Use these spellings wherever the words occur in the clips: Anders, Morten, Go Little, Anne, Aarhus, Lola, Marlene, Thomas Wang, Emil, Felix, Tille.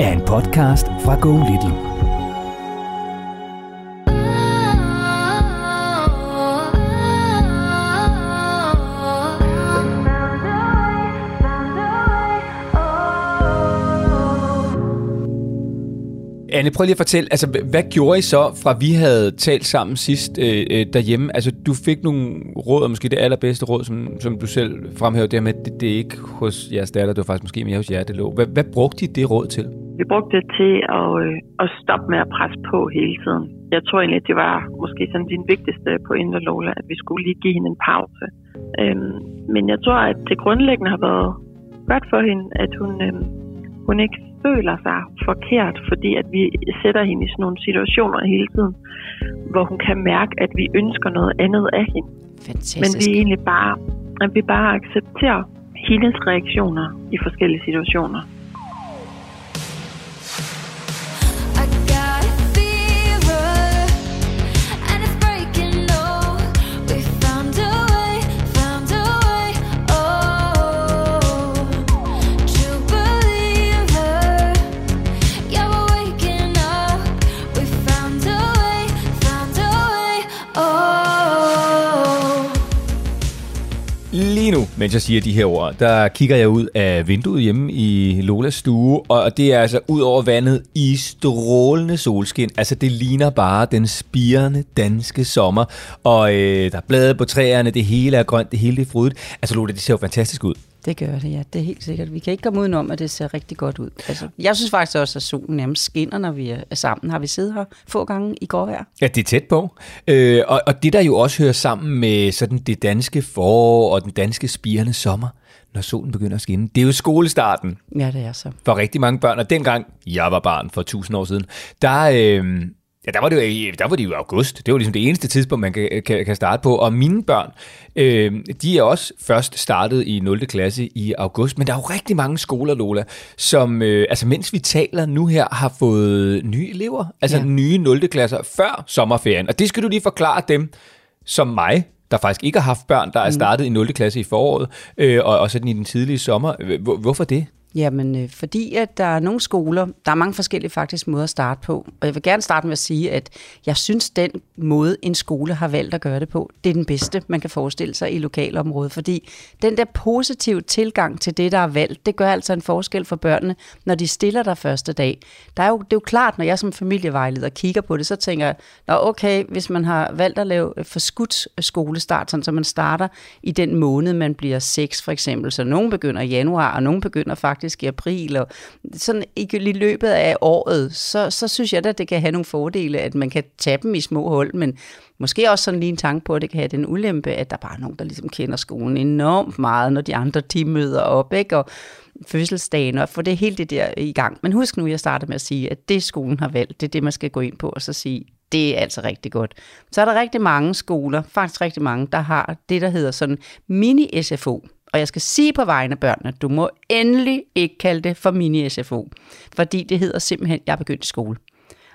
er en podcast fra Go Little. Anne, prøv lige at fortælle, altså, hvad gjorde I så, fra vi havde talt sammen sidst derhjemme? Altså, du fik nogle råd, og måske det allerbedste råd, som du selv fremhævede der med, det er ikke hos jeres datter, det var faktisk måske mere hos jer, det lå. Hvad brugte I det råd til? Vi brugte det til at stoppe med at presse på hele tiden. Jeg tror egentlig, det var måske sådan din vigtigste pointe, Lola, at vi skulle lige give hende en pause. Men jeg tror, at det grundlæggende har været godt for hende, at hun ikke føler sig forkert, fordi at vi sætter hende i sådan nogle situationer hele tiden, hvor hun kan mærke, at vi ønsker noget andet af hende. Fantastisk. Men vi egentlig bare accepterer hendes reaktioner i forskellige situationer. Lige nu, mens jeg siger de her ord, der kigger jeg ud af vinduet hjemme i Lolas stue, og det er altså ud over vandet i strålende solskin. Altså, det ligner bare den spirende danske sommer, og der er blade på træerne, det hele er grønt, det hele er frodigt. Altså, Lola, det ser jo fantastisk ud. Det gør det, ja. Det er helt sikkert. Vi kan ikke komme udenom, at det ser rigtig godt ud. Altså, jeg synes faktisk også, at solen nærmest skinner, når vi er sammen. Har vi siddet her få gange i går her? Ja, det er tæt på. Og det, der jo også hører sammen med sådan det danske forår og den danske spirende sommer, når solen begynder at skinne, det er jo skolestarten. Ja, det er så. For rigtig mange børn. Og dengang jeg var barn for 1000 år siden, der var det jo i august. Det var ligesom det eneste tidspunkt, man kan starte på. Og mine børn, de er også først startet i 0. klasse i august. Men der er jo rigtig mange skoler, Lola, som, mens vi taler nu her, har fået nye elever. Altså nye 0. klasser før sommerferien. Og det skal du lige forklare dem, som mig, der faktisk ikke har haft børn, der er startet i 0. klasse i foråret, og sådan i den tidlige sommer. Hvorfor det? Jamen, fordi at der er nogle skoler, der er mange forskellige faktisk måder at starte på. Og jeg vil gerne starte med at sige, at jeg synes, den måde, en skole har valgt at gøre det på, det er den bedste, man kan forestille sig i lokalområdet. Fordi den der positive tilgang til det, der er valgt, det gør altså en forskel for børnene, når de stiller der første dag. Det er jo klart, når jeg som familievejleder kigger på det, så tænker jeg, okay, hvis man har valgt at lave forskudt skolestart, sådan, så man starter i den måned, man bliver 6 for eksempel. Så nogen begynder i januar, og nogen begynder faktisk i april, og sådan i løbet af året, så synes jeg da, at det kan have nogle fordele, at man kan tage dem i små hold, men måske også sådan lige en tanke på, at det kan have den ulempe, at der bare er nogen, der ligesom kender skolen enormt meget, når de andre de møder op, ikke? Og fødselsdagen, og få det hele det der i gang. Men husk nu, jeg startede med at sige, at det skolen har valgt, det er det, man skal gå ind på, og så sige, det er altså rigtig godt. Så er der rigtig mange skoler, faktisk rigtig mange, der har det, der hedder sådan mini-SFO. Og jeg skal sige på vegne af børnene, at du må endelig ikke kalde det for mini-SFO, fordi det hedder simpelthen, jeg er begyndt i skole.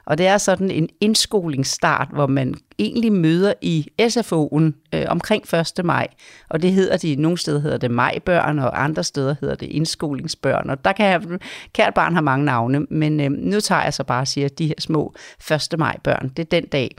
Og det er sådan en indskolingsstart, hvor man egentlig møder i SFO'en omkring 1. maj. Og det hedder de, nogle steder hedder det majbørn, og andre steder hedder det indskolingsbørn. Og der kan kært barn har mange navne, men nu tager jeg så bare og siger, at de her små 1. majbørn, det er den dag.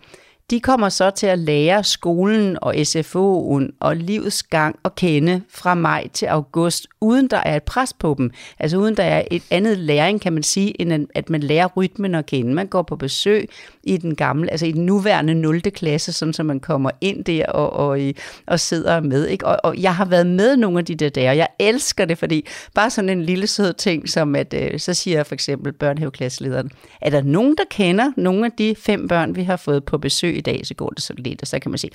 De kommer så til at lære skolen og SFO'en og livets gang at kende fra maj til august uden der er et pres på dem. Altså uden der er et andet læring, kan man sige, end at man lærer rytmen at kende. Man går på besøg i den gamle, altså i den nuværende 0. klasse, sådan så man kommer ind der og sidder med. Ikke? Og jeg har været med nogle af de der, og jeg elsker det, fordi bare sådan en lille sød ting, som at, så siger for eksempel børnehaveklasselederen, er der nogen, der kender nogle af de 5 børn, vi har fået på besøg i dag, så går det sådan lidt, og så kan man sige,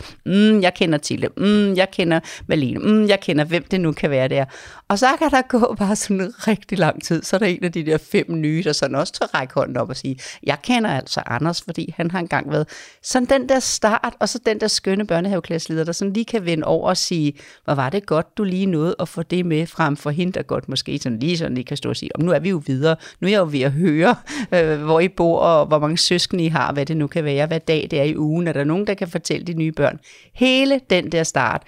jeg kender Tille, jeg kender Marlene, jeg kender, hvem det nu kan være der. Og så kan der gå bare sådan en rigtig lang tid, så er der en af de der 5 nye, der sådan også tør række hånden op og sige, jeg kender altså Anders, fordi han har engang været sådan den der start, og så den der skønne børnehaveklasseleder, der sådan lige kan vende over og sige, hvor var det godt, du lige nåede at få det med frem for hende, der godt måske sådan lige kan stå og sige, nu er vi jo videre, nu er jeg jo ved at høre, hvor I bor, og hvor mange søskende I har, hvad det nu kan være, hvad dag det er i ugen, er der nogen, der kan fortælle de nye børn. Hele den der start.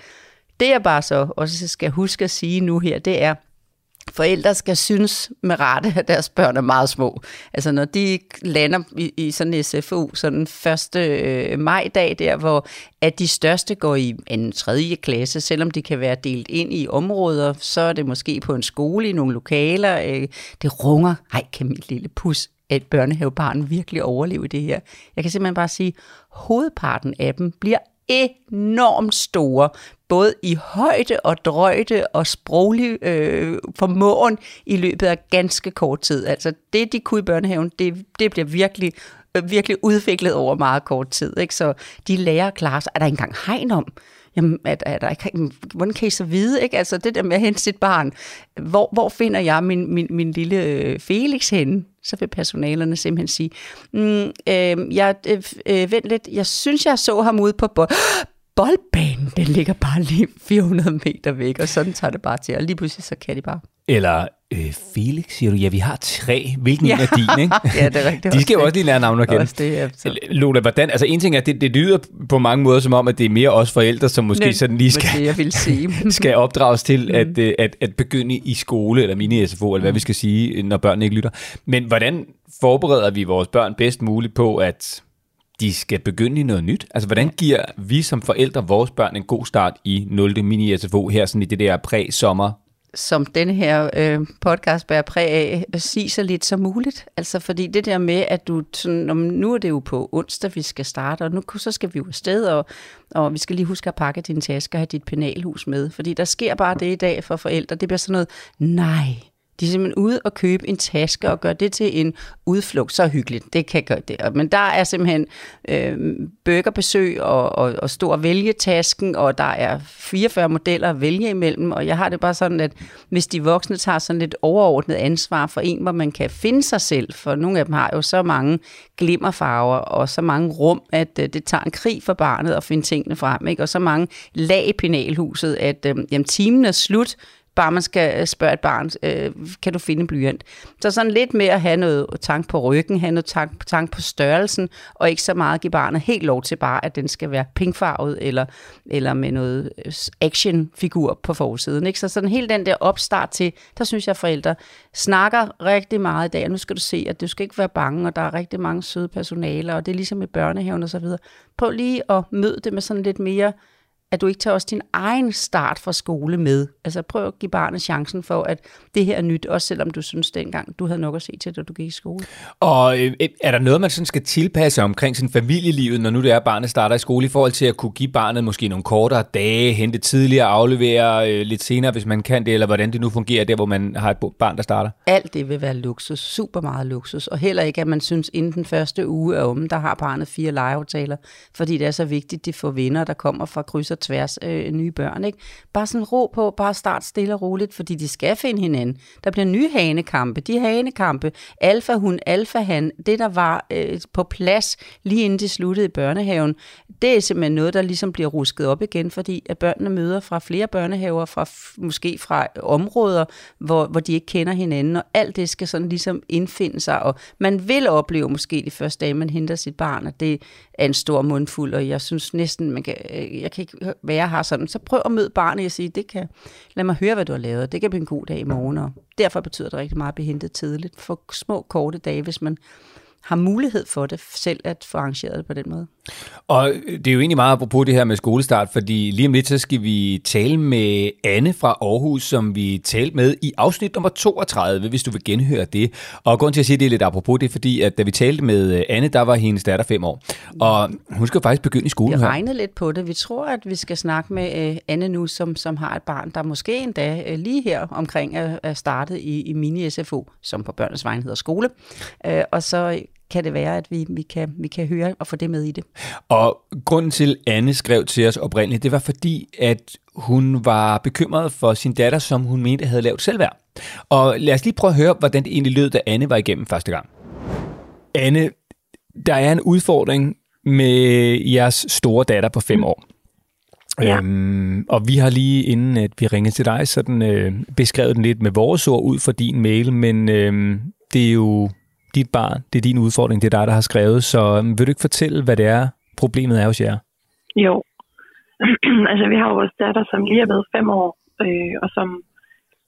Det jeg bare så også skal huske at sige nu her, det er, forældre skal synes med rette, at deres børn er meget små. Altså når de lander i sådan en SFO, sådan den 1. maj-dag der, hvor at de største går i 2. og 3. klasse, selvom de kan være delt ind i områder, så er det måske på en skole i nogle lokaler. Det runger. Ej, kan mit lille pus af et børnehavebarn virkelig overleve det her? Jeg kan simpelthen bare sige, hovedparten af dem bliver enormt store, både i højde og drøjde og sproglig formåen i løbet af ganske kort tid. Altså det, de kunne i børnehaven, det bliver virkelig udviklet over meget kort tid. Ikke? Så de lærer at klare sig. Er der ikke engang hegn om? Jamen, hvordan kan I så vide? Ikke? Altså det der med at hente sit barn. Hvor finder jeg min lille Felix henne? Så vil personalerne simpelthen sige, vent lidt, jeg synes, jeg så ham ude på boldbanen, den ligger bare lige 400 meter væk, og sådan tager det bare til, og lige pludselig så kan de bare. Eller Felix, siger du, ja, vi har 3, hvilken en er din, ikke? Ja, det er rigtigt. De skal jo også lige lære navnet at kende. Lola, hvordan, altså en ting er, det lyder på mange måder som om, at det er mere os forældre, som måske sådan lige skal opdrages til at begynde i skole, eller mini-SFO, eller hvad vi skal sige, når børnene ikke lytter. Men hvordan forbereder vi vores børn bedst muligt på, at de skal begynde i noget nyt? Altså, hvordan giver vi som forældre vores børn en god start i 0. mini-SFO, her sådan i det der præ-sommer, som den her podcast bærer præg af, sig så lidt som muligt. Altså fordi det der med, at du sådan, nu er det jo på onsdag, vi skal starte, og nu så skal vi jo afsted, og vi skal lige huske at pakke din taske og have dit penalhus med. Fordi der sker bare det i dag for forældre. Det bliver sådan noget, nej. De er simpelthen ude og købe en taske og gøre det til en udflugt. Så hyggeligt, det kan gøre det. Men der er simpelthen burgerbesøg og stå og vælge tasken, og der er 44 modeller at vælge imellem. Og jeg har det bare sådan, at hvis de voksne tager sådan lidt overordnet ansvar for en, hvor man kan finde sig selv, for nogle af dem har jo så mange glimmerfarver og så mange rum, at det tager en krig for barnet at finde tingene frem, ikke? Og så mange lag i penalhuset, at timen er slut, bare man skal spørge et barn, kan du finde en blyant? Så sådan lidt mere at have noget tank på ryggen, have noget tank på størrelsen, og ikke så meget give barnet helt lov til bare, at den skal være pinkfarvet, eller med noget actionfigur på forsiden. Ikke? Så sådan helt den der opstart til, der synes jeg, forældre snakker rigtig meget i dag, nu skal du se, at du skal ikke være bange, og der er rigtig mange søde personaler, og det er ligesom i børnehaven og så videre. Prøv lige at møde det med sådan lidt mere, at du ikke tager også din egen start fra skole med. Altså prøv at give barnet chancen for, at det her er nyt, også selvom du synes dengang, du havde nok at se til, da du gik i skole. Og er der noget, man sådan skal tilpasse omkring sin familielivet, når nu det er, at barnet starter i skole, i forhold til at kunne give barnet måske nogle kortere dage, hente tidligere, aflevere lidt senere, hvis man kan det, eller hvordan det nu fungerer der, hvor man har et barn, der starter? Alt det vil være luksus, super meget luksus, og heller ikke, at man synes, inden den første uge er omme, der har barnet 4 legeaftaler, fordi det er så vigtigt, det får venner, der kommer fra krydser tværs nye børn, ikke? Bare sådan ro på, bare start stille og roligt, fordi de skal finde hinanden. Der bliver nye hanekampe. De hanekampe, alfa hun, alfa han, det der var på plads lige inden de sluttede i børnehaven, det er simpelthen noget, der ligesom bliver rusket op igen, fordi at børnene møder fra flere børnehaver, måske fra områder, hvor de ikke kender hinanden, og alt det skal sådan ligesom indfinde sig, og man vil opleve måske de første dage, man henter sit barn, og det er en stor mundfuld, og jeg synes næsten, jeg kan ikke hvad jeg har sådan, så prøv at møde barnet og sige, lad mig høre, hvad du har lavet, det kan blive en god dag i morgen, og derfor betyder det rigtig meget at blive hentet tidligt, for små, korte dage, hvis man har mulighed for det, selv at få arrangeret det på den måde. Og det er jo egentlig meget apropos det her med skolestart, fordi lige om lidt, så skal vi tale med Anne fra Aarhus, som vi talte med i afsnit nummer 32, hvis du vil genhøre det. Og grunden til at sige, det er lidt apropos, det er fordi, at da vi talte med Anne, der var hendes datter 5 år. Og hun skal faktisk begynde i skolen. Vi regnede lidt på det. Vi tror, at vi skal snakke med Anne nu, som har et barn, der måske endda lige her omkring er startet i mini-SFO, som på børnenes vegne hedder skole. Og så kan det være, at vi kan høre og få det med i det. Og grunden til, Anne skrev til os oprindeligt, det var fordi, at hun var bekymret for sin datter, som hun mente havde lavet selvværd. Og lad os lige prøve at høre, hvordan det egentlig lød, da Anne var igennem første gang. Anne, der er en udfordring med jeres store datter på 5 år. Ja. Og vi har lige inden, at vi ringede til dig, sådan beskrevet den lidt med vores ord ud fra din mail, men det er jo dit barn, det er din udfordring, det er dig, der har skrevet, så vil du ikke fortælle, hvad det er, problemet er hos jer? Jo. Altså, vi har jo vores datter, som lige er blevet 5 år, og som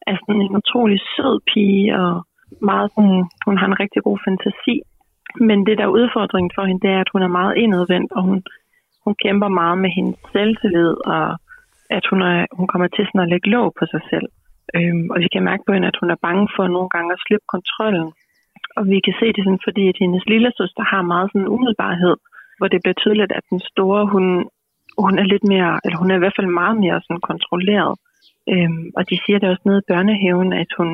er sådan en utrolig sød pige, og meget sådan, hun har en rigtig god fantasi. Men det, der er udfordringen for hende, det er, at hun er meget indadvendt, og hun kæmper meget med hendes selvtillid, og at hun kommer til sådan at lægge låg på sig selv. Og vi kan mærke på hende, at hun er bange for nogle gange at slippe kontrollen. Og vi kan se det sådan, fordi at hendes lillesøster har meget sådan en umiddelbarhed, hvor det bliver tydeligt, at den store, hun er lidt mere, eller hun er i hvert fald meget mere sådan kontrolleret. Og de siger det også nede i børnehaven, at hun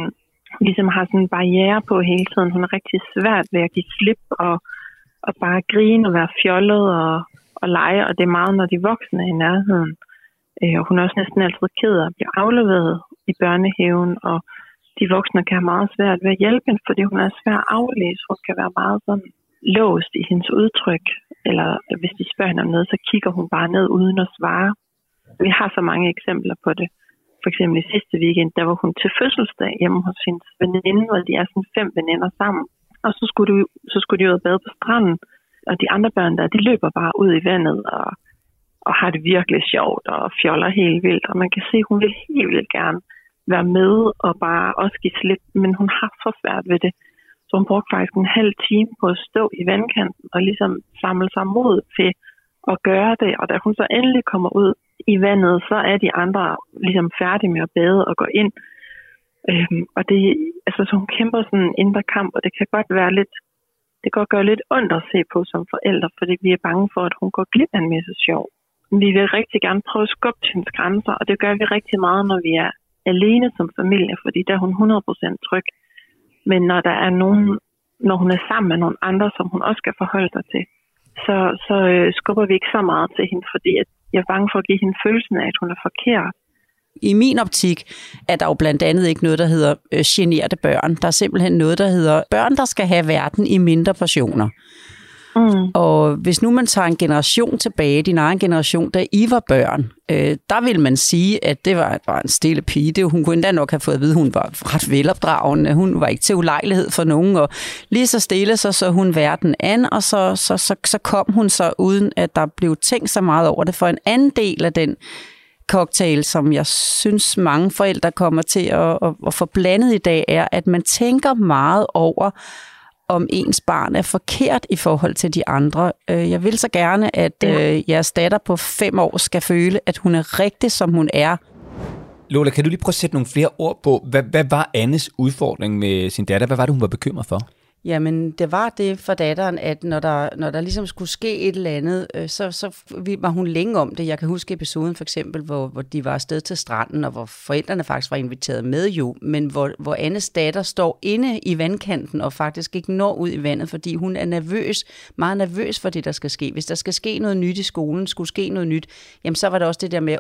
ligesom har sådan en barriere på hele tiden. Hun er rigtig svært ved at give slip og bare grine og være fjollet og lege, og det er meget, når de voksne er i nærheden. Og hun er også næsten altid ked af at blive afleveret i børnehaven, og de voksne kan have meget svært ved at hjælpe hende, fordi hun er svær at aflæse. Hun kan være meget sådan låst i hendes udtryk, eller hvis de spørger hende om noget, så kigger hun bare ned uden at svare. Vi har så mange eksempler på det. For eksempel i sidste weekend, der var hun til fødselsdag hjemme hos hendes veninde, og de er sådan 5 veninder sammen. Og så skulle de ud og bade på stranden, og de andre børn der, de løber bare ud i vandet og har det virkelig sjovt og fjoller helt vildt. Og man kan se, at hun vil helt vildt gerne være med og bare også give slip, men hun har så svært ved det. Så hun brugte faktisk en halv time på at stå i vandkanten og ligesom samle sig mod til at gøre det. Og da hun så endelig kommer ud i vandet, så er de andre ligesom færdige med at bade og gå ind. Og det, altså, så hun kæmper sådan en indre kamp, og det kan godt være lidt, det kan godt gøre lidt ondt at se på som forældre, fordi vi er bange for, at hun går glip af en masse sjov. Vi vil rigtig gerne prøve at skubbe til hendes grænser, og det gør vi rigtig meget, når vi er alene som familie, fordi der er hun 100% tryg. Men når der er nogen, når hun er sammen med nogle andre, som hun også skal forholde sig til, så skubber vi ikke så meget til hende, fordi jeg er bange for at give hende følelsen af, at hun er forkert. I min optik er der jo blandt andet ikke noget, der hedder generte børn. Der er simpelthen noget, der hedder børn, der skal have verden i mindre portioner. Mm. Og hvis nu man tager en generation tilbage, din egen generation, da I var børn, der vil man sige, at det var en stille pige. Det, hun kunne endda nok have fået at vide, at hun var ret velopdragende. Hun var ikke til ulejlighed for nogen. Og lige så stille så hun verden an, og så kom hun så, uden at der blev tænkt så meget over det. For en anden del af den cocktail, som jeg synes mange forældre kommer til at få blandet i dag, er, at man tænker meget over, om ens barn er forkert i forhold til de andre. Jeg vil så gerne, at jeres datter på 5 år skal føle, at hun er rigtig, som hun er. Lola, kan du lige prøve at sætte nogle flere ord på, hvad var Annes udfordring med sin datter? Hvad var det, hun var bekymret for? Jamen, det var det for datteren, at når der ligesom skulle ske et eller andet, så var hun længe om det. Jeg kan huske episoden for eksempel, hvor de var afsted til stranden, og hvor forældrene faktisk var inviteret med jo, men hvor Annes datter står inde i vandkanten og faktisk ikke når ud i vandet, fordi hun er nervøs, meget nervøs for det, der skal ske. Hvis der skal ske noget nyt i skolen, skulle ske noget nyt, jamen så var der også det der med,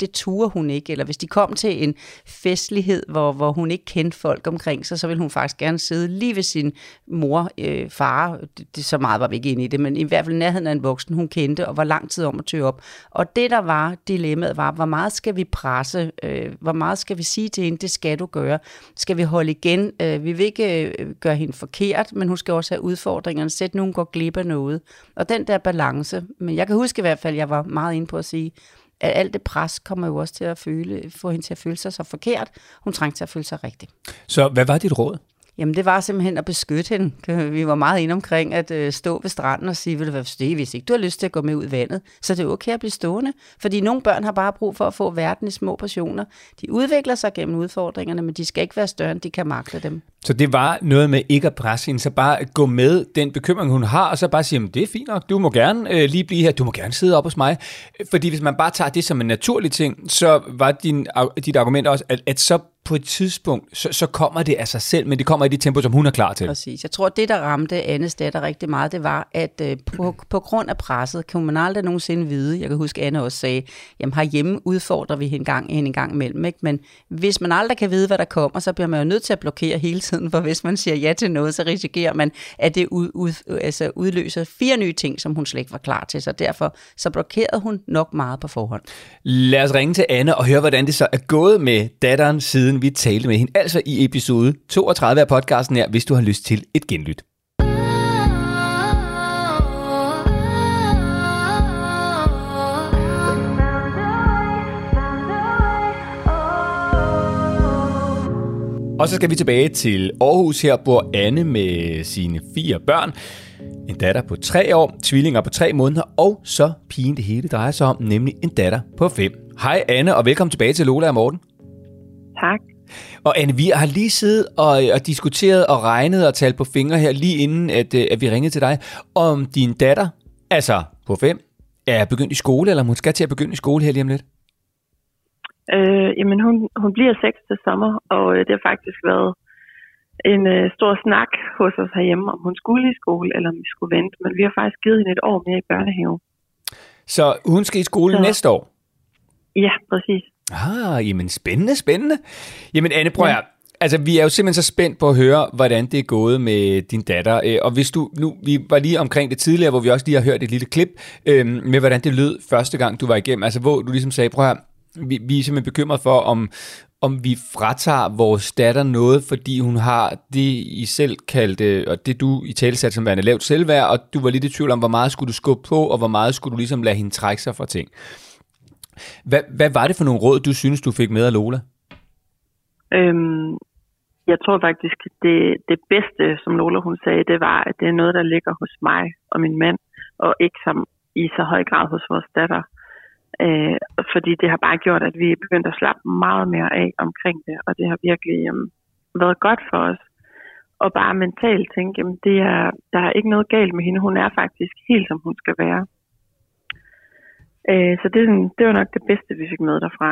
det turer hun ikke, eller hvis de kom til en festlighed, hvor hun ikke kendte folk omkring sig, så ville hun faktisk gerne sidde lige ved sin mor, far, så meget var vi ikke inde i det, men i hvert fald nærheden af en voksen, hun kendte, og var lang tid om at tøve op. Og det, der var dilemmaet, var, hvor meget skal vi presse? Hvor meget skal vi sige til hende, det skal du gøre? Skal vi holde igen? Vi vil ikke gøre hende forkert, men hun skal også have udfordringerne, sætte nogen går glip af noget. Og den der balance, men jeg kan huske i hvert fald, jeg var meget inde på at sige, at alt det pres kommer jo også til at få hende til at føle sig så forkert. Hun trængte til at føle sig rigtig. Så hvad var dit råd? Jamen det var simpelthen at beskytte hende. Vi var meget inde omkring at stå ved stranden og sige, vil du være forstået, hvis ikke du har lyst til at gå med ud i vandet, så det er okay at blive stående. Fordi nogle børn har bare brug for at få verden i små portioner. De udvikler sig gennem udfordringerne, men de skal ikke være større, end de kan makle dem. Så det var noget med ikke at presse hende, så bare gå med den bekymring, hun har, og så bare sige, det er fint nok, du må gerne lige blive her, du må gerne sidde op hos mig. Fordi hvis man bare tager det som en naturlig ting, så var dit argument også, at så på et tidspunkt, så kommer det af sig selv, men det kommer i det tempo, som hun er klar til. Præcis. Jeg tror, det, der ramte Annes datter rigtig meget, det var, at på grund af presset, kan man aldrig nogensinde vide, jeg kan huske, Anne også sagde, jamen herhjemme udfordrer vi hende en gang imellem, ikke? Men hvis man aldrig kan vide, hvad der kommer, så bliver man jo nødt til at blokere hele tiden, for hvis man siger ja til noget, så risikerer man, at det udløser 4 nye ting, som hun slet ikke var klar til, så derfor så blokerede hun nok meget på forhånd. Lad os ringe til Anne og høre, hvordan det så er gået med datteren siden vi talte med hende, altså i episode 32 af podcasten her, hvis du har lyst til et genlyt. Og så skal vi tilbage til Aarhus. Her bor Anne med sine 4 børn. En datter på 3 år, tvillinger på 3 måneder, og så pigen det hele drejer sig om, nemlig en datter på 5. Hej Anne, og velkommen tilbage til Lola og Morten. Tak. Og Anne, vi har lige siddet og diskuteret og regnet og talt på fingre her, lige inden at vi ringede til dig, om din datter, altså på 5, er begyndt i skole, eller om hun skal til at begynde i skole her lige om lidt? Jamen, hun bliver 6 til sommer, og det har faktisk været en stor snak hos os herhjemme, om hun skulle i skole, eller om vi skulle vente. Men vi har faktisk givet hende et år mere i børnehave. Så hun skal i skole næste år? Ja, præcis. Jamen spændende. Jamen Anne, prøv at altså, vi er jo simpelthen så spændt på at høre, hvordan det er gået med din datter. Og hvis du nu, vi var lige omkring det tidligere, hvor vi også lige har hørt et lille klip med, hvordan det lød første gang, du var igennem. Altså, hvor du ligesom sagde, prøv at vi er simpelthen bekymret for, om vi fratager vores datter noget, fordi hun har det, I selv kaldte, og det du i talesatte som værende lavt selvværd, og du var lidt i tvivl om, hvor meget skulle du skubbe på, og hvor meget skulle du ligesom lade hende trække sig fra ting. Hvad var det for nogle råd, du synes, du fik med af Lola? Jeg tror faktisk, det bedste, som Lola hun sagde, det var, at det er noget, der ligger hos mig og min mand, og ikke som i så høj grad hos vores datter. Fordi det har bare gjort, at vi er begyndt at slappe meget mere af omkring det, og det har virkelig været godt for os. Og bare mentalt tænke, jamen, der er ikke noget galt med hende, hun er faktisk helt, som hun skal være. Så det var nok det bedste, vi fik med derfra.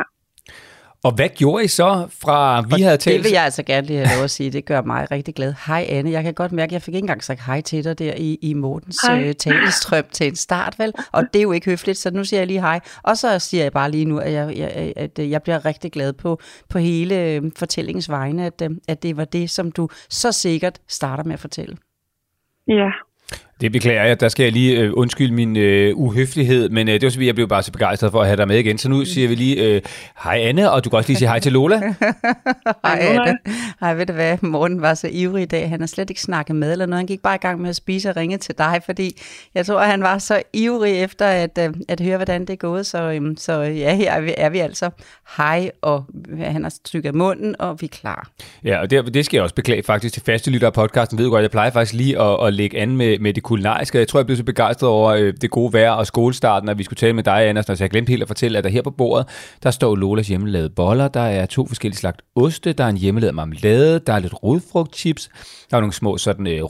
Og hvad gjorde I så fra, vi havde talt? Det vil jeg altså gerne lige have lov at sige. Det gør mig rigtig glad. Hej Anne, jeg kan godt mærke, at jeg fik ikke engang sagt hej til dig der i Mortens talestrøm til en start, vel? Og det er jo ikke høfligt, så nu siger jeg lige hej. Og så siger jeg bare lige nu, at jeg bliver rigtig glad på hele fortællingens vegne, at det var det, som du så sikkert starter med at fortælle. Ja. Det beklager jeg. Der skal jeg lige undskylde min uhøflighed, men det var så, jeg blev bare så begejstret for at have dig med igen. Så nu siger vi lige hej Anne, og du kan også lige sige hej til Lola. Hej Anne. Hej, ved du hvad? Morten var så ivrig i dag. Han har slet ikke snakket med eller noget. Han gik bare i gang med at spise og ringe til dig, fordi jeg tror, at han var så ivrig efter at høre, hvordan det er gået. Så ja, her er vi altså. Hej, og han har trykket munden, og vi er klar. Ja, og det skal jeg også beklage faktisk til faste lyttere af podcasten. Ved du godt, jeg plejer faktisk lige at lægge an med det kulinariske. Jeg tror, jeg blev så begejstret over det gode vejr og skolestarten, at vi skulle tale med dig, Anders, og så jeg glemte helt at fortælle, at der her på bordet, der står Lolas hjemmelavede boller, der er 2 forskellige slags oste, der er en hjemmelavet marmelade, der er lidt rodfrugtchips, der er nogle små sådan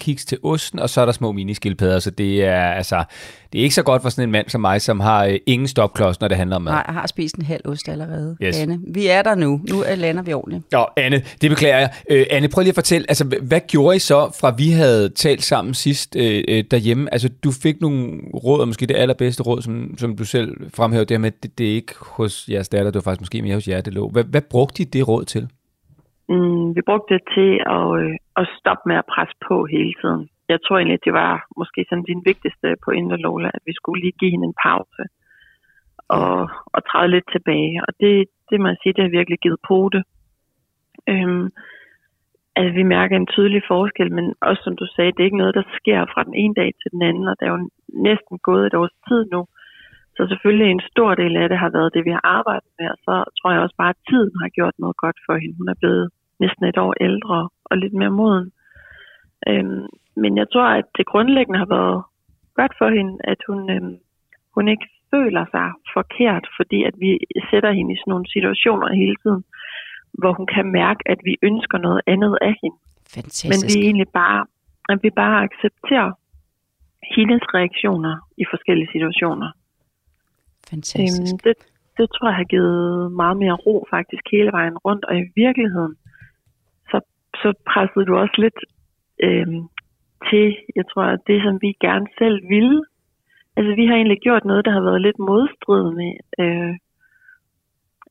kiks til osten, og så er der små miniskildpadder, så det er altså, det er ikke så godt for sådan en mand som mig, som har ingen stopklods, når det handler om mad. Nej, jeg har spist en halv ost allerede, yes. Anne. Vi er der nu. Nu lander vi ordentligt. Ja, Anne, det beklager jeg. Anne, prøv lige at fortælle, altså, hvad gjorde I så, fra vi havde talt sammen sidst derhjemme? Altså, du fik nogle råd, og måske det allerbedste råd, som du selv fremhævede, det med, det er ikke hos jeres datter, det var faktisk måske mere hos jer, det lå. Hvad brugte I det råd til? Vi brugte det til at stoppe med at presse på hele tiden. Jeg tror egentlig, det var måske sådan din vigtigste pointe, Lola, at vi skulle lige give hende en pause og træde lidt tilbage. Og det må jeg sige, det har virkelig givet pote. Altså, vi mærker en tydelig forskel, men også som du sagde, det er ikke noget, der sker fra den ene dag til den anden, og der er jo næsten gået et års tid nu. Så selvfølgelig en stor del af det har været det, vi har arbejdet med, og så tror jeg også bare, at tiden har gjort noget godt for hende. Hun er blevet næsten et år ældre og lidt mere moden. Men jeg tror, at det grundlæggende har været godt for hende, at hun ikke føler sig forkert, fordi at vi sætter hende i sådan nogle situationer hele tiden, hvor hun kan mærke, at vi ønsker noget andet af hende. Fantastisk. Men vi egentlig bare accepterer hendes reaktioner i forskellige situationer. Fantastisk. Det tror jeg har givet meget mere ro faktisk hele vejen rundt, og i virkeligheden så pressede du også lidt til, jeg tror, at det som vi gerne selv ville. Altså vi har egentlig gjort noget, der har været lidt modstridende.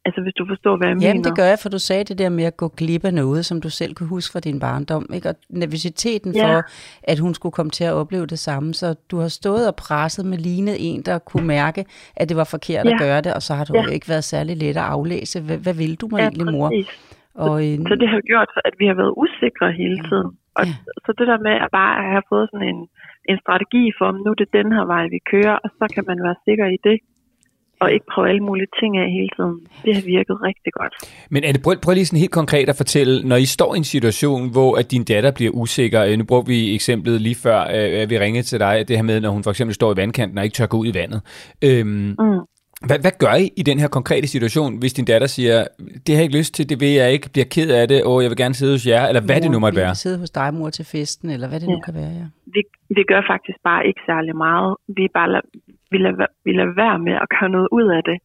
Altså hvis du forstår, hvad jeg mener. Jamen det gør jeg, for du sagde det der med at gå glip af noget, som du selv kunne huske fra din barndom, ikke? Og nervøsiteten for, at hun skulle komme til at opleve det samme. Så du har stået og presset med lignet en, der kunne mærke, at det var forkert at gøre det, og så har du jo ikke været særlig let at aflæse. Hvad vil du mig egentlig, mor? Og, så det har gjort, at vi har været usikre hele tiden. Og så det der med at bare have fået sådan en strategi for, om nu det er den her vej, vi kører, og så kan man være sikker i det. Og ikke prøve alle mulige ting af hele tiden. Det har virket rigtig godt. Men er det, prøv lige sådan helt konkret at fortælle, når I står i en situation, hvor at din datter bliver usikker. Nu brugte vi eksemplet lige før, vi ringede til dig, det her med, når hun for eksempel står i vandkanten og ikke tør gå ud i vandet. Hvad gør I den her konkrete situation, hvis din datter siger, det har jeg ikke lyst til, det vil jeg ikke, bliver ked af det, og jeg vil gerne sidde hos jer, eller hvad mor, det nu måtte være? Vi sidde hos dig, mor, til festen, eller hvad det nu kan være, Vi gør faktisk bare ikke særlig meget. Vi lader være med at gøre noget ud af det.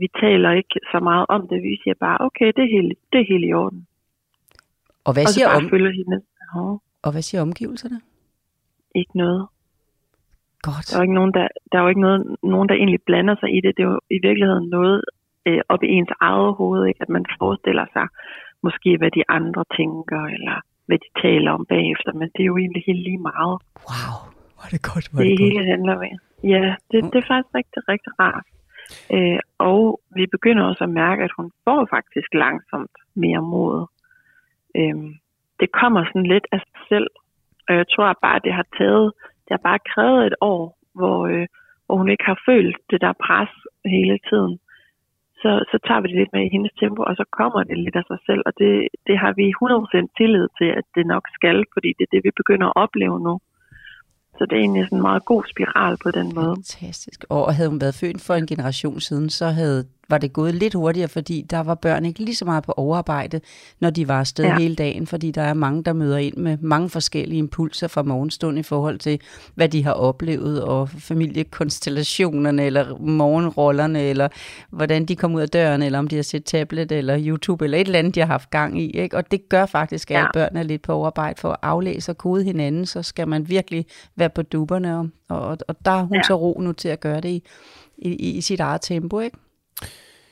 Vi taler ikke så meget om det. Vi siger bare, okay, det er helt i orden. Og hvad siger, og hvad siger omgivelserne? Ikke noget. Godt. Der er jo ikke nogen, der egentlig blander sig i det. Det er jo i virkeligheden noget op i ens eget hoved, ikke? At man forestiller sig måske, hvad de andre tænker, eller hvad de taler om bagefter. Men det er jo egentlig helt lige meget. Wow, hvor er det godt. Det hele handler om. Ja, det er faktisk rigtig, rigtig rart. Og vi begynder også at mærke, at hun får faktisk langsomt mere mod. Det kommer sådan lidt af sig selv. Og jeg tror bare, det har bare krævet et år, hvor hun ikke har følt det der pres hele tiden. Så tager vi det lidt med i hendes tempo, og så kommer det lidt af sig selv. Og det har vi 100% tillid til, at det nok skal, fordi det er det, vi begynder at opleve nu. Så det er egentlig sådan en meget god spiral på den måde. Fantastisk. Og havde hun været født for en generation siden, så var det gået lidt hurtigere, fordi der var børn ikke lige så meget på overarbejde, når de var afsted hele dagen, fordi der er mange, der møder ind med mange forskellige impulser fra morgenstund i forhold til, hvad de har oplevet, og familiekonstellationerne, eller morgenrollerne, eller hvordan de kom ud af døren, eller om de har set tablet, eller YouTube, eller et eller andet, de har haft gang i, ikke? Og det gør faktisk, at børn er lidt på overarbejde for at aflæse og kode hinanden, så skal man virkelig være på dupperne, og der er hun så ro nu til at gøre det i sit eget tempo, ikke?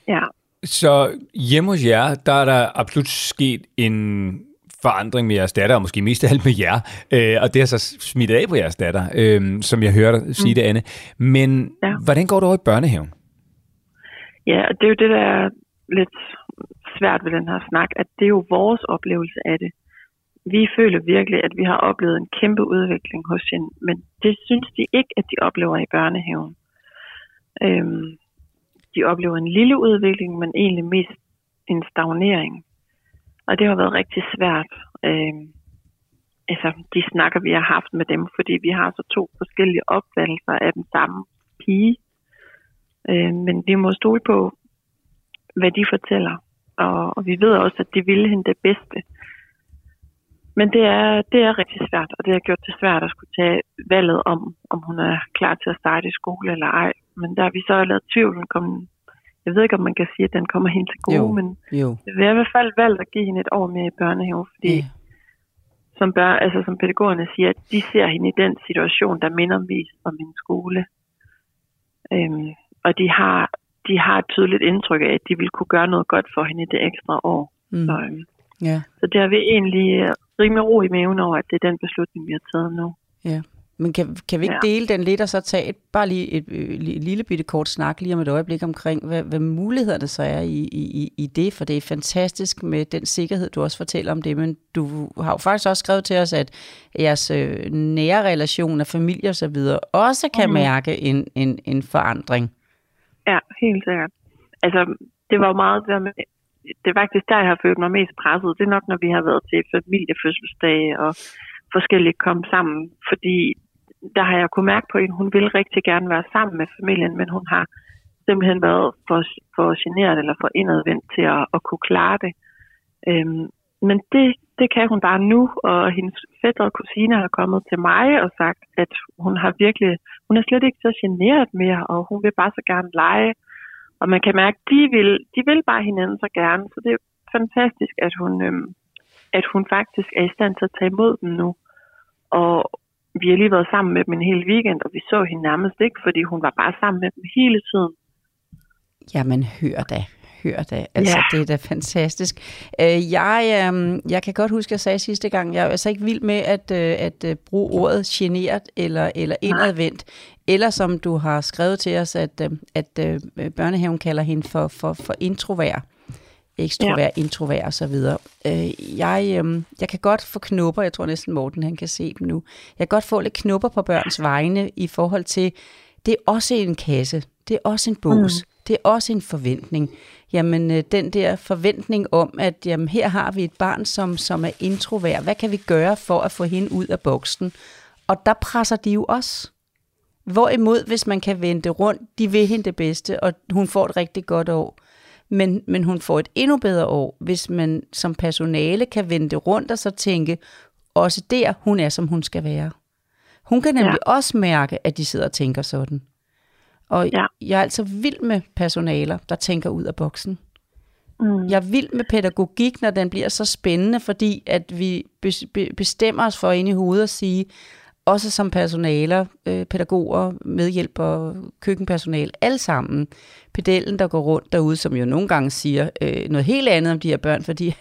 Ja. Så hjemme hos jer, der er der absolut sket en forandring med jeres datter, og måske mest af alt med jer, og det har så smidt af på jeres datter, som jeg hørte dig sige det, Anne. Men hvordan går det over i børnehaven? Ja, det er jo det, der er lidt svært ved den her snak, at det er jo vores oplevelse af det. Vi føler virkelig, at vi har oplevet en kæmpe udvikling hos hende, men det synes de ikke, at de oplever i børnehaven. De oplever en lille udvikling, men egentlig mest en stagnering. Og det har været rigtig svært. Altså de snakker, vi har haft med dem, fordi vi har så to forskellige opfattelser af den samme pige. Men vi må stole på, hvad de fortæller. Og vi ved også, at de ville hende det bedste. Men det er rigtig svært, og det har gjort det svært at skulle tage valget om hun er klar til at starte i skole eller ej. Men der har vi så lavet tvivlen komme. Jeg ved ikke, om man kan sige, at den kommer hende til gode, men vi har i hvert fald valgt at give hende et år mere i børnehave, fordi som pædagogerne siger, at de ser hende i den situation, der minder mest om en skole. Og de har et tydeligt indtryk af, at de vil kunne gøre noget godt for hende i det ekstra år. Så det har vi egentlig rimelig ro i maven over, at det er den beslutning, vi har taget nu. Ja. Men kan vi ikke dele den lidt og så tage bare lige et lille bitte kort snak lige om et øjeblik omkring, hvad mulighederne så er i det? For det er fantastisk med den sikkerhed, du også fortæller om det, men du har jo faktisk også skrevet til os, at jeres nære relationer, familie og så videre også kan mærke en forandring. Ja, helt sikkert. Altså, det var jo meget der med det er faktisk der, jeg har følt mig mest presset. Det er nok, når vi har været til familiefødselsdage og forskellige kom sammen. Fordi der har jeg kunnet mærke på hende, hun vil rigtig gerne være sammen med familien, men hun har simpelthen været for generet eller for indadvendt til at kunne klare det. Men det kan hun bare nu, og hendes fætter og kusiner har kommet til mig og sagt, at hun har virkelig, hun er slet ikke så generet mere, og hun vil bare så gerne lege. Og man kan mærke, at de vil bare hinanden så gerne, så det er fantastisk, at hun faktisk er i stand til at tage imod dem nu. Og vi har lige været sammen med dem en hel weekend, og vi så hende nærmest ikke, fordi hun var bare sammen med dem hele tiden. Jamen, hør da. Altså, ja. Det er da fantastisk. Jeg kan godt huske, at jeg sagde sidste gang, jeg er altså ikke vild med at bruge ordet generet eller indadvendt, eller som du har skrevet til os, at børnehaven kalder hende for introvert, ekstrovert, ja. Introvert og så videre. Jeg kan godt få knopper, jeg tror næsten Morten han kan se dem nu, jeg kan godt få lidt knopper på børns vegne i forhold til, det er også en kasse, det er også en bås, det er også en forventning. Jamen, den der forventning om, at jamen, her har vi et barn, som er introvert. Hvad kan vi gøre for at få hende ud af boksen? Og der presser de jo også. Hvorimod, hvis man kan vende rundt, de vil hende det bedste, og hun får et rigtig godt år. Men hun får et endnu bedre år, hvis man som personale kan vende rundt og så tænke, også der, hun er, som hun skal være. Hun kan nemlig også mærke, at de sidder og tænker sådan. Og jeg er altså vild med personaler, der tænker ud af boksen. Jeg er vild med pædagogik, når den bliver så spændende, fordi at vi bestemmer os for inde i hovedet at sige, også som personaler, pædagoger, medhjælpere, køkkenpersonale, alle sammen. Pedellen, der går rundt derude, som jo nogle gange siger noget helt andet om de her børn, fordi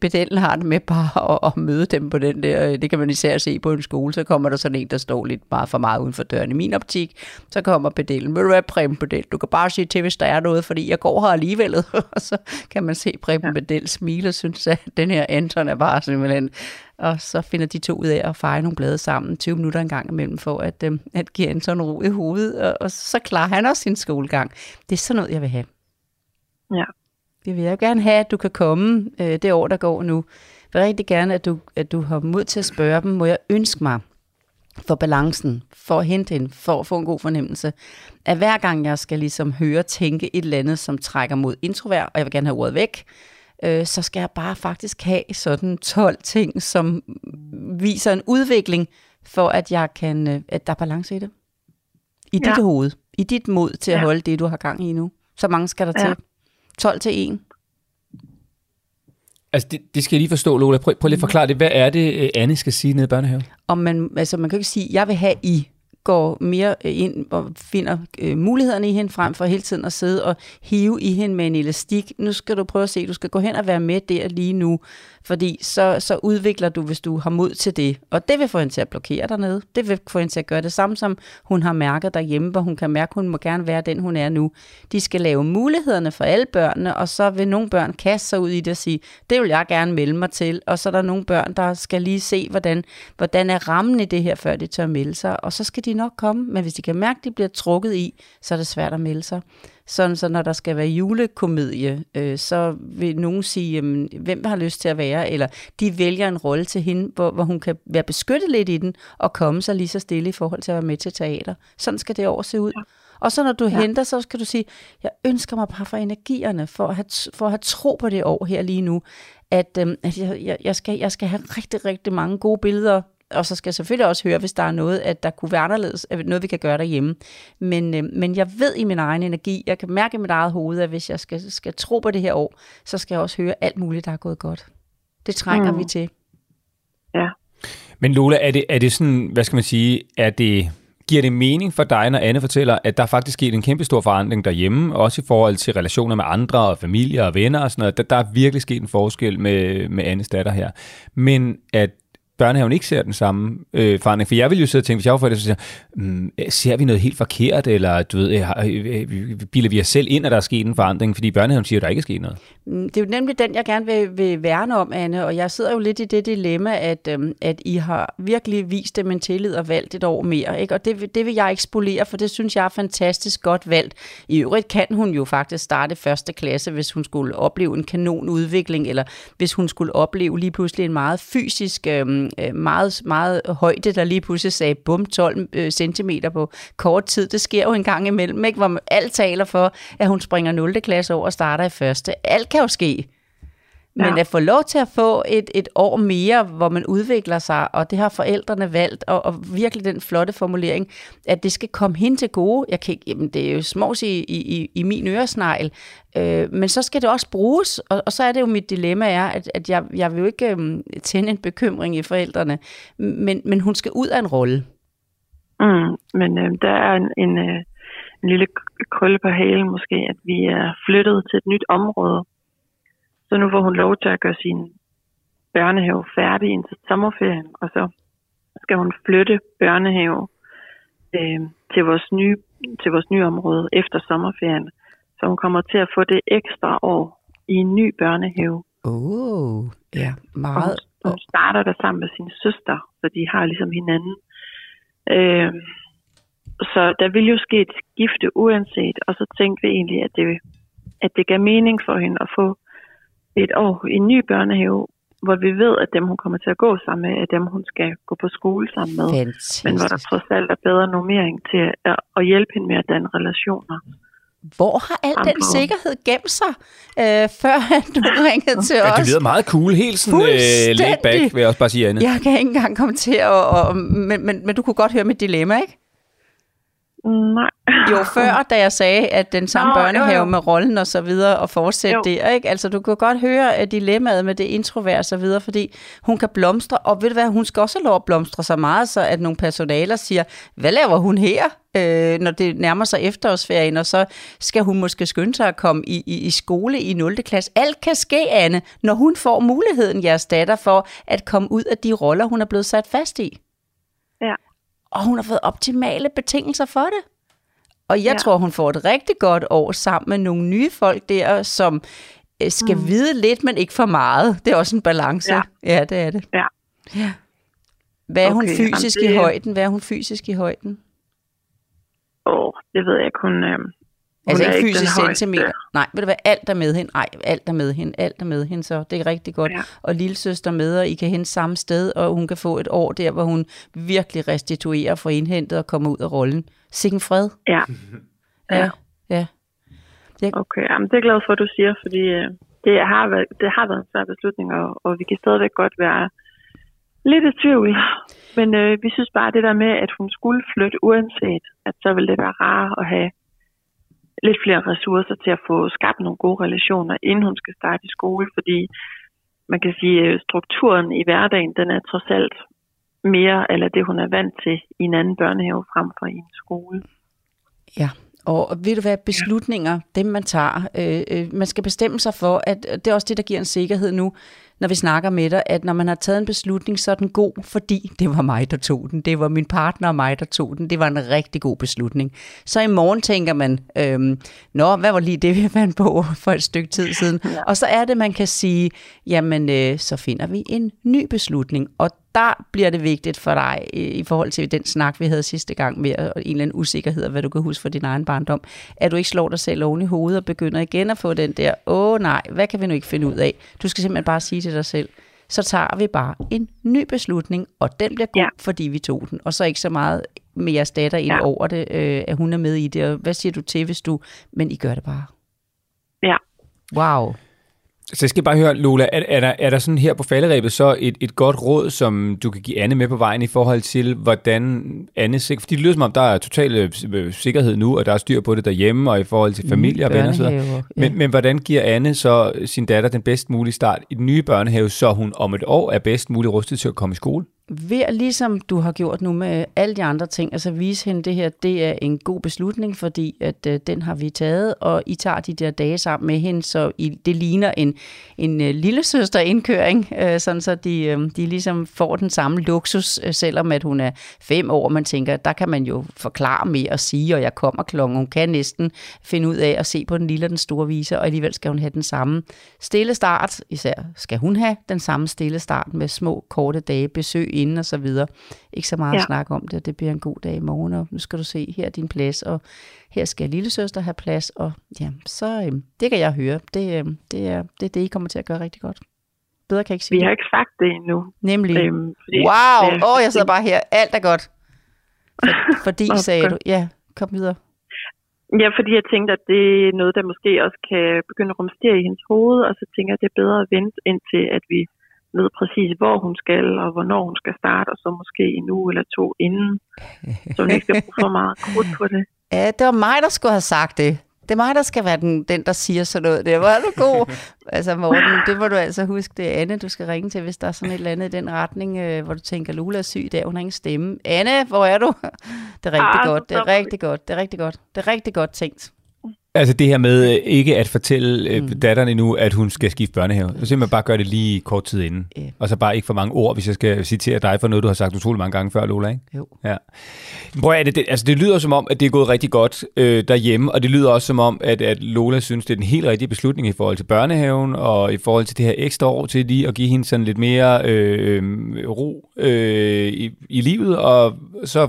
pedellen har det med bare at møde dem på den der. Det kan man især se på en skole. Så kommer der sådan en, der står lidt bare for meget uden for døren i min optik. Så kommer pedellen. Vil du være Preben Pedel? Du kan bare sige til, hvis der er noget, fordi jeg går her alligevel. Og så kan man se Preben Pedel smile og synes, at den her Anton er bare simpelthen. Og så finder de to ud af at feje nogle blade sammen 20 minutter en gang imellem for at give Anton ro i hovedet. Og så klarer han også sin skolegang. Det sådan noget, jeg vil have. Ja. Det vil jeg gerne have, at du kan komme det år, der går nu. Jeg vil rigtig gerne, at du har mod til at spørge dem, må jeg ønske mig for balancen, for at hente hende, for at få en god fornemmelse, at hver gang jeg skal ligesom høre, tænke et eller andet, som trækker mod introvert, og jeg vil gerne have ordet væk, så skal jeg bare faktisk have sådan 12 ting, som viser en udvikling, for at jeg kan, at der er balance i det. I dit hoved. I dit mod til at holde det, du har gang i nu. Så mange skal der til. 12 til 1. Altså, det skal jeg lige forstå, Lola. Prøv lige at forklare det. Hvad er det, Anne skal sige nede i børnehaven? Man kan jo ikke sige, jeg vil have, I går mere ind og finder mulighederne i hende, frem for hele tiden at sidde og hive i hende med en elastik. Nu skal du prøve at se, du skal gå hen og være med der lige nu, fordi så udvikler du, hvis du har mod til det. Og det vil få hende til at blokere dernede. Det vil få hende til at gøre det samme, som hun har mærket derhjemme, hvor hun kan mærke, at hun må gerne være den, hun er nu. De skal lave mulighederne for alle børnene, og så vil nogle børn kaste sig ud i det og sige, det vil jeg gerne melde mig til, og så er der nogle børn, der skal lige se, hvordan er rammen i det her, før de tør melde sig, og så skal de nok komme, men hvis de kan mærke, at de bliver trukket i, så er det svært at melde sig. Sådan, så når der skal være julekomedie, så vil nogen sige, hvem har lyst til at være, eller de vælger en rolle til hende, hvor hun kan være beskyttet lidt i den, og komme sig lige så stille i forhold til at være med til teater. Sådan skal det år se ud. Og så når du henter, så skal du sige, jeg ønsker mig bare for energierne, for at have tro på det år her lige nu, at jeg skal have rigtig, rigtig mange gode billeder. Og så skal jeg selvfølgelig også høre, hvis der er noget, at der kunne være anderledes, noget vi kan gøre derhjemme. Men jeg ved i min egen energi, jeg kan mærke i mit eget hoved, at hvis jeg skal tro på det her år, så skal jeg også høre alt muligt, der er gået godt. Det trænger vi til. Ja. Men Lola, er det sådan, hvad skal man sige, giver det mening for dig, når Anne fortæller, at der faktisk sket en kæmpe stor forandring derhjemme, også i forhold til relationer med andre og familier og venner og sådan noget. Der er virkelig sket en forskel med Annes datter her. Men at børnehaven ikke ser den samme forandring. For jeg ville jo sidde og tænke, hvis jeg var forældre, så ser vi noget helt forkert, eller du ved, bilder vi os selv ind, at der er sket en forandring, fordi børnehaven siger, at der ikke er sket noget. Det er jo nemlig den, jeg gerne vil værne om, Anne, og jeg sidder jo lidt i det dilemma, at I har virkelig vist dem en tillid og valgt et år mere, ikke? Og det vil jeg ikke spolere, for det synes jeg er fantastisk godt valgt. I øvrigt kan hun jo faktisk starte første klasse, hvis hun skulle opleve en kanonudvikling, eller hvis hun skulle opleve lige pludselig en meget fysisk, meget, meget højde, der lige pludselig sagde, bum, 12 centimeter på kort tid. Det sker jo en gang imellem, ikke? Hvor man alt taler for, at hun springer 0. klasse over og starter i første. Alt kan jo ske. Men at få lov til at få et år mere, hvor man udvikler sig, og det har forældrene valgt, og virkelig den flotte formulering, at det skal komme hen til gode. Jeg kan ikke, jamen det er jo smås i min øresnegl, men så skal det også bruges, og så er det jo mit dilemma er, at jeg vil jo ikke tænde en bekymring i forældrene, men hun skal ud af en rolle. Der er en lille krølle på halen måske, at vi er flyttet til et nyt område. Så nu får hun lov til at gøre sin børnehave færdig indtil sommerferien, og så skal hun flytte børnehave til vores nye område efter sommerferien. Så hun kommer til at få det ekstra år i en ny børnehave. Meget. Og hun starter der sammen med sin søster, så de har ligesom hinanden. Så der vil jo ske et skifte uanset, og så tænkte vi egentlig, at det gav mening for hende at få et år i en ny børnehave, hvor vi ved, at dem, hun kommer til at gå sammen med, er dem, hun skal gå på skole sammen med. Fantastisk. Men hvor der trods alt er bedre normering til at hjælpe hende med at danne relationer. Hvor har al den sikkerhed gemt sig, før du ringede til os? Det lyder meget cool, helt sådan laid back, vil jeg også bare sige, Anne. Jeg kan ikke engang komme til at men du kunne godt høre mit dilemma, ikke? Nej. Jo, før, da jeg sagde, at den samme børnehave med rollen og så videre, og fortsætte det, ikke? Altså, du kan godt høre dilemmaet med det introvert og så videre, fordi hun kan blomstre, og ved du hvad, hun skal også have lov at blomstre så meget, så at nogle personaler siger, hvad laver hun her, når det nærmer sig efterårsferien, og så skal hun måske skynde sig at komme i skole i 0. klasse. Alt kan ske, Anne, når hun får muligheden, jeres datter, for at komme ud af de roller, hun er blevet sat fast i. Ja. Og hun har fået optimale betingelser for det. Og jeg tror, hun får et rigtig godt år sammen med nogle nye folk der, som skal vide lidt, men ikke for meget. Det er også en balance. Ja det er det. Ja. Hvad er hun fysisk i højden? Det ved jeg ikke. Hun ikke fysisk centimeter. Højde. Nej, vil det være alt der med hende? Nej, alt er med hende, så det er rigtig godt. Ja. Og lillesøster med, og I kan hen samme sted, og hun kan få et år der, hvor hun virkelig restituerer, får indhentet og kommer ud af rollen. Sikken fred. Ja. Okay, jamen, det er glad for, at du siger, fordi det har været en svær beslutning, og vi kan stadigvæk godt være lidt i tvivl. Men vi synes bare, det der med, at hun skulle flytte uanset, at så ville det være rart at have lidt flere ressourcer til at få skabt nogle gode relationer, inden hun skal starte i skole, fordi man kan sige, at strukturen i hverdagen, den er trods alt mere, eller det hun er vant til i en anden børnehave frem for i en skole. Ja, og ved du hvad, beslutninger, dem man tager, man skal bestemme sig for, at det er også det, der giver en sikkerhed nu, når vi snakker med dig, at når man har taget en beslutning, så er den god, fordi det var mig, der tog den. Det var min partner og mig, der tog den. Det var en rigtig god beslutning. Så i morgen tænker man, hvad var lige det, vi fandt på for et stykke tid siden? Ja. Og så er det, man kan sige, jamen, så finder vi en ny beslutning. Og der bliver det vigtigt for dig, i forhold til den snak, vi havde sidste gang med, og en eller anden usikkerhed, hvad du kan huske fra din egen barndom, at du ikke slår dig selv oven i hovedet og begynder igen at få den der, hvad kan vi nu ikke finde ud af? Du skal simpelthen bare sige til dig selv, så tager vi bare en ny beslutning, og den bliver god, fordi vi tog den. Og så ikke så meget med jeres datter ind over det, at hun er med i det. Og hvad siger du til, hvis du... Men I gør det bare. Ja. Wow. Så jeg skal bare høre, Lola, er der sådan her på falderebet så et godt råd, som du kan give Anne med på vejen i forhold til, hvordan Anne... Fordi det lyder som om, der er total sikkerhed nu, og der er styr på det derhjemme, og i forhold til familie og venner. Men hvordan giver Anne så sin datter den bedst mulige start i den nye børnehave, så hun om et år er bedst muligt rustet til at komme i skole? ved at, ligesom du har gjort nu med alle de andre ting, altså vise hende det her, det er en god beslutning, fordi at den har vi taget, og I tager de der dage sammen med hende, så det ligner en lillesøsterindkøring, sådan så de ligesom får den samme luksus, selvom at hun er 5 år, man tænker, der kan man jo forklare mere og sige, og jeg kommer klokken, hun kan næsten finde ud af at se på den lille og den store viser, og alligevel skal hun have den samme stille start, især skal hun have den samme stille start med små, korte dage, besøg inden og så videre. Ikke så meget at snakke om det. Det bliver en god dag i morgen, og nu skal du se, her er din plads, og her skal lillesøster have plads, og ja, så det kan jeg høre. Det er det, I kommer til at gøre rigtig godt. Bedre kan jeg ikke sige. Vi har ikke sagt det endnu. Nemlig. Jeg sidder bare her. Alt er godt. Fordi sagde du, ja, kom videre. Ja, fordi jeg tænkte, at det er noget, der måske også kan begynde at rumstere i hendes hoved, og så tænker jeg, at det er bedre at vente indtil, at vi ved præcis, hvor hun skal, og hvornår hun skal starte, og så måske en uge eller 2 inden, så hun ikke skal bruge for meget krudt på det. Ja, det var mig, der skulle have sagt det. Det er mig, der skal være den der siger sådan noget. Det var du god. Altså Morten, det må du altså huske. Det er Anne, du skal ringe til, hvis der er sådan et eller andet i den retning, hvor du tænker, Lola er syg i dag, hun har ingen stemme. Anne, hvor er du? Det er rigtig godt. Det er rigtig godt. Det er rigtig godt. Det er rigtig godt tænkt. Altså det her med ikke at fortælle datteren endnu, at hun skal skifte børnehave. Så simpelthen bare gør det lige kort tid inden. Yeah. Og så bare ikke for mange ord, hvis jeg skal citere dig for noget, du har sagt utrolig mange gange før, Lola, ikke? Jo. Ja. Prøv at, det lyder som om, at det er gået rigtig godt derhjemme, og det lyder også som om, at Lola synes, det er den helt rigtige beslutning i forhold til børnehaven, og i forhold til det her ekstra år til lige at give hende sådan lidt mere ro i livet, og så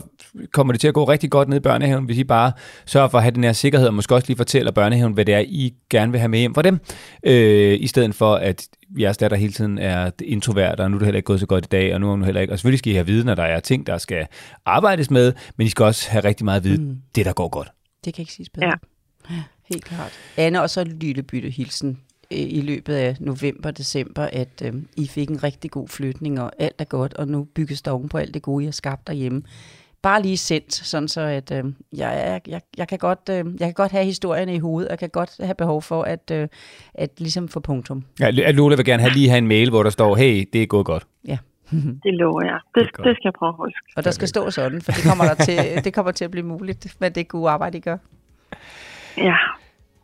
kommer det til at gå rigtig godt ned i børnehaven, hvis I bare sørger for at have den her sikkerhed, og måske også lige fortæller børnehaven, hvad det er, I gerne vil have med hjem fra dem, i stedet for, at jeres datter hele tiden er introvert, og nu er det heller ikke gået så godt i dag, og nu er hun heller ikke. Og selvfølgelig skal I have viden, når der er ting, der skal arbejdes med, men I skal også have rigtig meget viden, det der går godt. Det kan ikke siges bedre. Ja. Helt klart. Anne, og så en lille byttehilsen i løbet af november, december, at I fik en rigtig god flytning, og alt er godt, og nu bygges der oven på alt det gode, I har skabt derhjemme. Bare lige sendt, sådan så at jeg kan godt have historierne i hovedet, og jeg kan godt have behov for at ligesom få punktum. Ja, Lola vil gerne have en mail, hvor der står, hey, det er gået godt. Ja. Det lover jeg. Det skal jeg prøve at huske. Og der skal stå sådan, for det kommer til at blive muligt med det gode arbejde, I gør. Ja.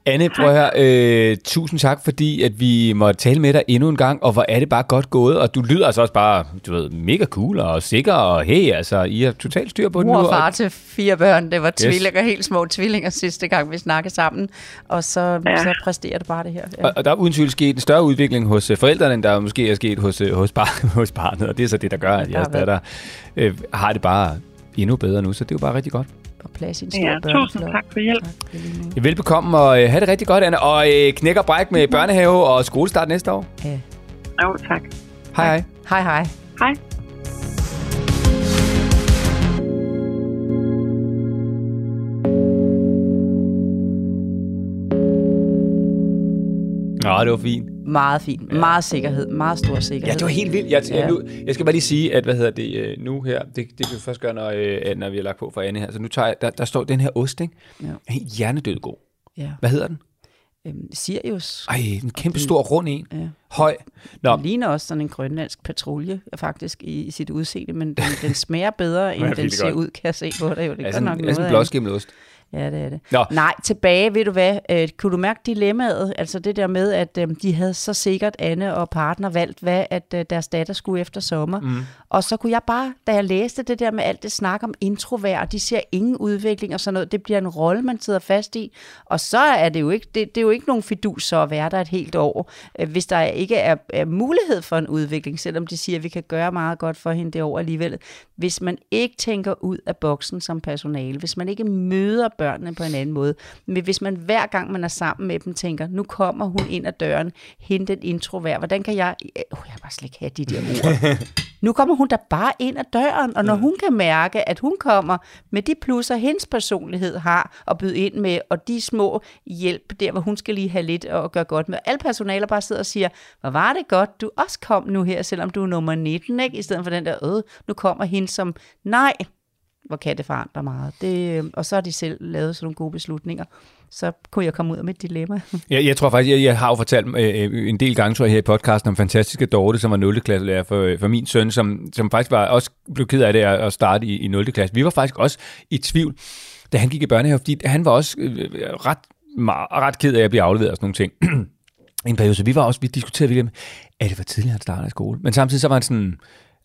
Anne, prøv at høre, tusind tak, fordi at vi måtte tale med dig endnu en gang, og hvor er det bare godt gået, og du lyder altså også bare, du ved, mega cool og sikker, og hey, altså, I har totalt styr på det nu. Mor og far til 4 børn, det var tvillinger, helt små tvillinger sidste gang, vi snakkede sammen, og så præsterer det bare det her. Ja. Og der er uden tvivl sket en større udvikling hos forældrene, end der måske er sket hos barnet, og det er så det, der gør, at jeres datter har det bare endnu bedre nu, så det er jo bare rigtig godt. Tusind tak for hjælp. Tak. Velbekomme, og have det rigtig godt, Anne. Og knæk og bræk med børnehave og skolestart næste år. Ja. Jo, tak. Hej. Hej, hej. Hej. Nå, det var fint. Meget fint. Ja. Meget sikkerhed. Meget stor sikkerhed. Ja, det var helt vildt. Jeg skal bare lige sige, at nu her, det kan vi først gøre, når vi har lagt på for Anne her. Så nu tager jeg, der står den her ost, ikke? Ja. Helt hjernedød god. Ja. Hvad hedder den? Sirius. Ej, en kæmpe stor rund en. Ja. Høj. Nå. Den ligner også sådan en grønlandsk patrulje, faktisk, i sit udseende, men den smager bedre, end den ser ud, kan jeg se på dig. Det er sådan en blåskimmel ost. Ja, det er det. Nå. Nej, tilbage, ved du hvad, kunne du mærke dilemmaet, altså det der med, at de havde så sikkert, Anne og partner, valgt, hvad at deres datter skulle efter sommer, og så kunne jeg bare, da jeg læste det der med alt det snak om introvert, de ser ingen udvikling og sådan noget, det bliver en rolle, man sidder fast i, og så er det jo ikke, det er jo ikke nogen fidus så at være der et helt år, hvis der ikke er mulighed for en udvikling, selvom de siger, at vi kan gøre meget godt for hende det år alligevel, hvis man ikke tænker ud af boksen som personale, hvis man ikke møder børnene på en anden måde. Men hvis man hver gang, man er sammen med dem, tænker, nu kommer hun ind ad døren, hente en introvert. Hvordan kan jeg... jeg kan bare slet ikke have de der ord. Nu kommer hun da bare ind ad døren, og når hun kan mærke, at hun kommer med de plusser, hendes personlighed har at byde ind med, og de små hjælp der, hvor hun skal lige have lidt og gøre godt med. Alle personaler bare sidder og siger, hvor var det godt, du også kom nu her, selvom du er nummer 19, ikke? I stedet for den der, nu kommer hende som, nej, hvor kan det forandre meget. Det, og så har de selv lavet sådan nogle gode beslutninger. Så kunne jeg komme ud af mit dilemma. Ja, jeg tror faktisk, jeg har jo fortalt en del gange, tror jeg, her i podcasten om fantastiske Dorte, som var 0. klasselærer for min søn, som faktisk var også blev ked af det at starte i 0. klasse. Vi var faktisk også i tvivl, da han gik i børnehave, fordi han var også ret ked af at blive afleveret og sådan nogle ting. En periode, så vi diskuterede virkelig, at det var tidligt, han startede i skole. Men samtidig så var han sådan...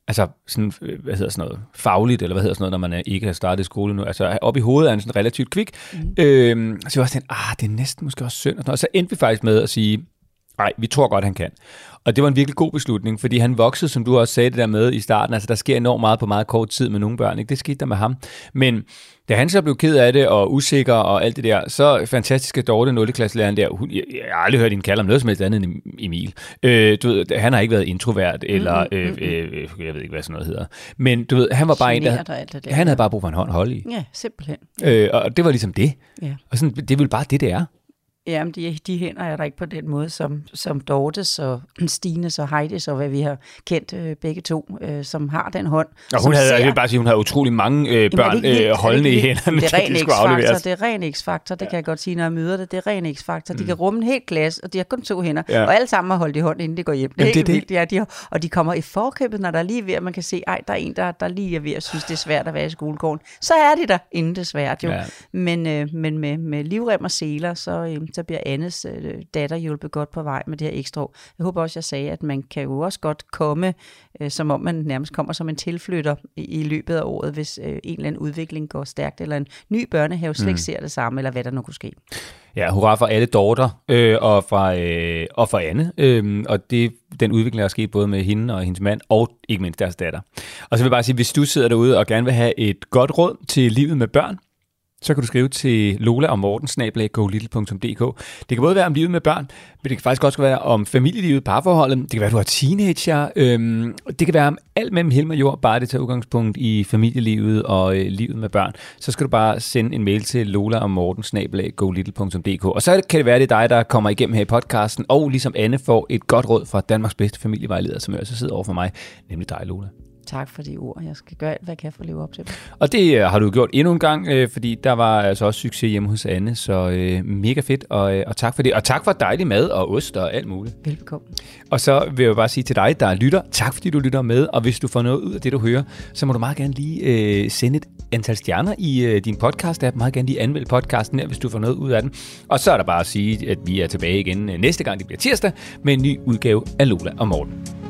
Altså sådan, hvad hedder sådan noget, fagligt, eller hvad hedder sådan noget, når man ikke har startet i skole nu. Altså op i hovedet er han sådan relativt kvik. Så vi var også sådan, det er næsten måske også synd. Og så endte vi faktisk med at sige, nej, vi tror godt, han kan. Og det var en virkelig god beslutning, fordi han voksede, som du også sagde det der med i starten. Altså der sker enormt meget på meget kort tid med nogle børn, ikke? Det skete der med ham. Men da han så blev ked af det og usikker og alt det der, så fantastiske Dorte 0.-klasselæreren der, jeg har aldrig hørt hende kalde om noget som helst andet end Emil. Du ved, han har ikke været introvert, eller jeg ved ikke, hvad sådan noget hedder. Men du ved, han var bare en, der han havde bare brug for en hånd at holde i. Ja, simpelthen. Og det var ligesom det. Ja. Og sådan, det er vel bare det, det er. Jamen, de hænder er der ikke på den måde, som Dortes og Stines og Heidis, og hvad vi har kendt begge to, som har den hånd. Og hun havde, jeg vil bare sige, hun havde utrolig mange børn holdende i hænderne, det er ren X-faktor, det kan jeg godt sige, når jeg møder det. Det er ren X-faktor. De kan rumme en hel klasse, og de har kun 2 hænder, og alle sammen har holdt i hånd, inden det går hjem. Det er helt vildt, og de kommer i forkøbet, når der er lige ved, at man kan se, ej, der er en, der lige er ved at synes, det er svært at være i skolegården. Så er det der, inden det er svært jo. Ja. Men med livrem og seler, så bliver Annes datter hjulpet godt på vej med det her ekstra. Jeg håber også, jeg sagde, at man kan jo også godt komme, som om man nærmest kommer som en tilflytter i løbet af året, hvis en eller anden udvikling går stærkt, eller en ny børnehave slet ikke ser det samme, eller hvad der nu kunne ske. Ja, hurra for alle Dorter og for Anne. Og det den udvikling, der er sket både med hende og hendes mand, og ikke mindst deres datter. Og så vil jeg bare sige, hvis du sidder derude og gerne vil have et godt råd til livet med børn, så kan du skrive til Lola og Morten @golittle.dk. Det kan både være om livet med børn, men det kan faktisk også være om familielivet, parforholdet. Det kan være, at du er teenager. Det kan være om alt mellem himmel og jord, bare det tager udgangspunkt i familielivet og livet med børn. Så skal du bare sende en mail til Lola og Morten @golittle.dk. Og så kan det være, det er dig, der kommer igennem her i podcasten, og ligesom Anne får et godt råd fra Danmarks bedste familievejleder, som også sidder over for mig, nemlig dig, Lola. Tak for de ord. Jeg skal gøre alt, hvad jeg kan for at leve op til. Og det har du gjort endnu en gang, fordi der var altså også succes hjemme hos Anne, så mega fedt, og tak for det. Og tak for dejlig mad og ost og alt muligt. Velbekomme. Og så vil jeg bare sige til dig, der lytter, tak fordi du lytter med, og hvis du får noget ud af det, du hører, så må du meget gerne lige sende et antal stjerner i din podcast-app, meget gerne lige anmelde podcasten her, hvis du får noget ud af den. Og så er der bare at sige, at vi er tilbage igen næste gang, det bliver tirsdag, med en ny udgave af Lola og Morten.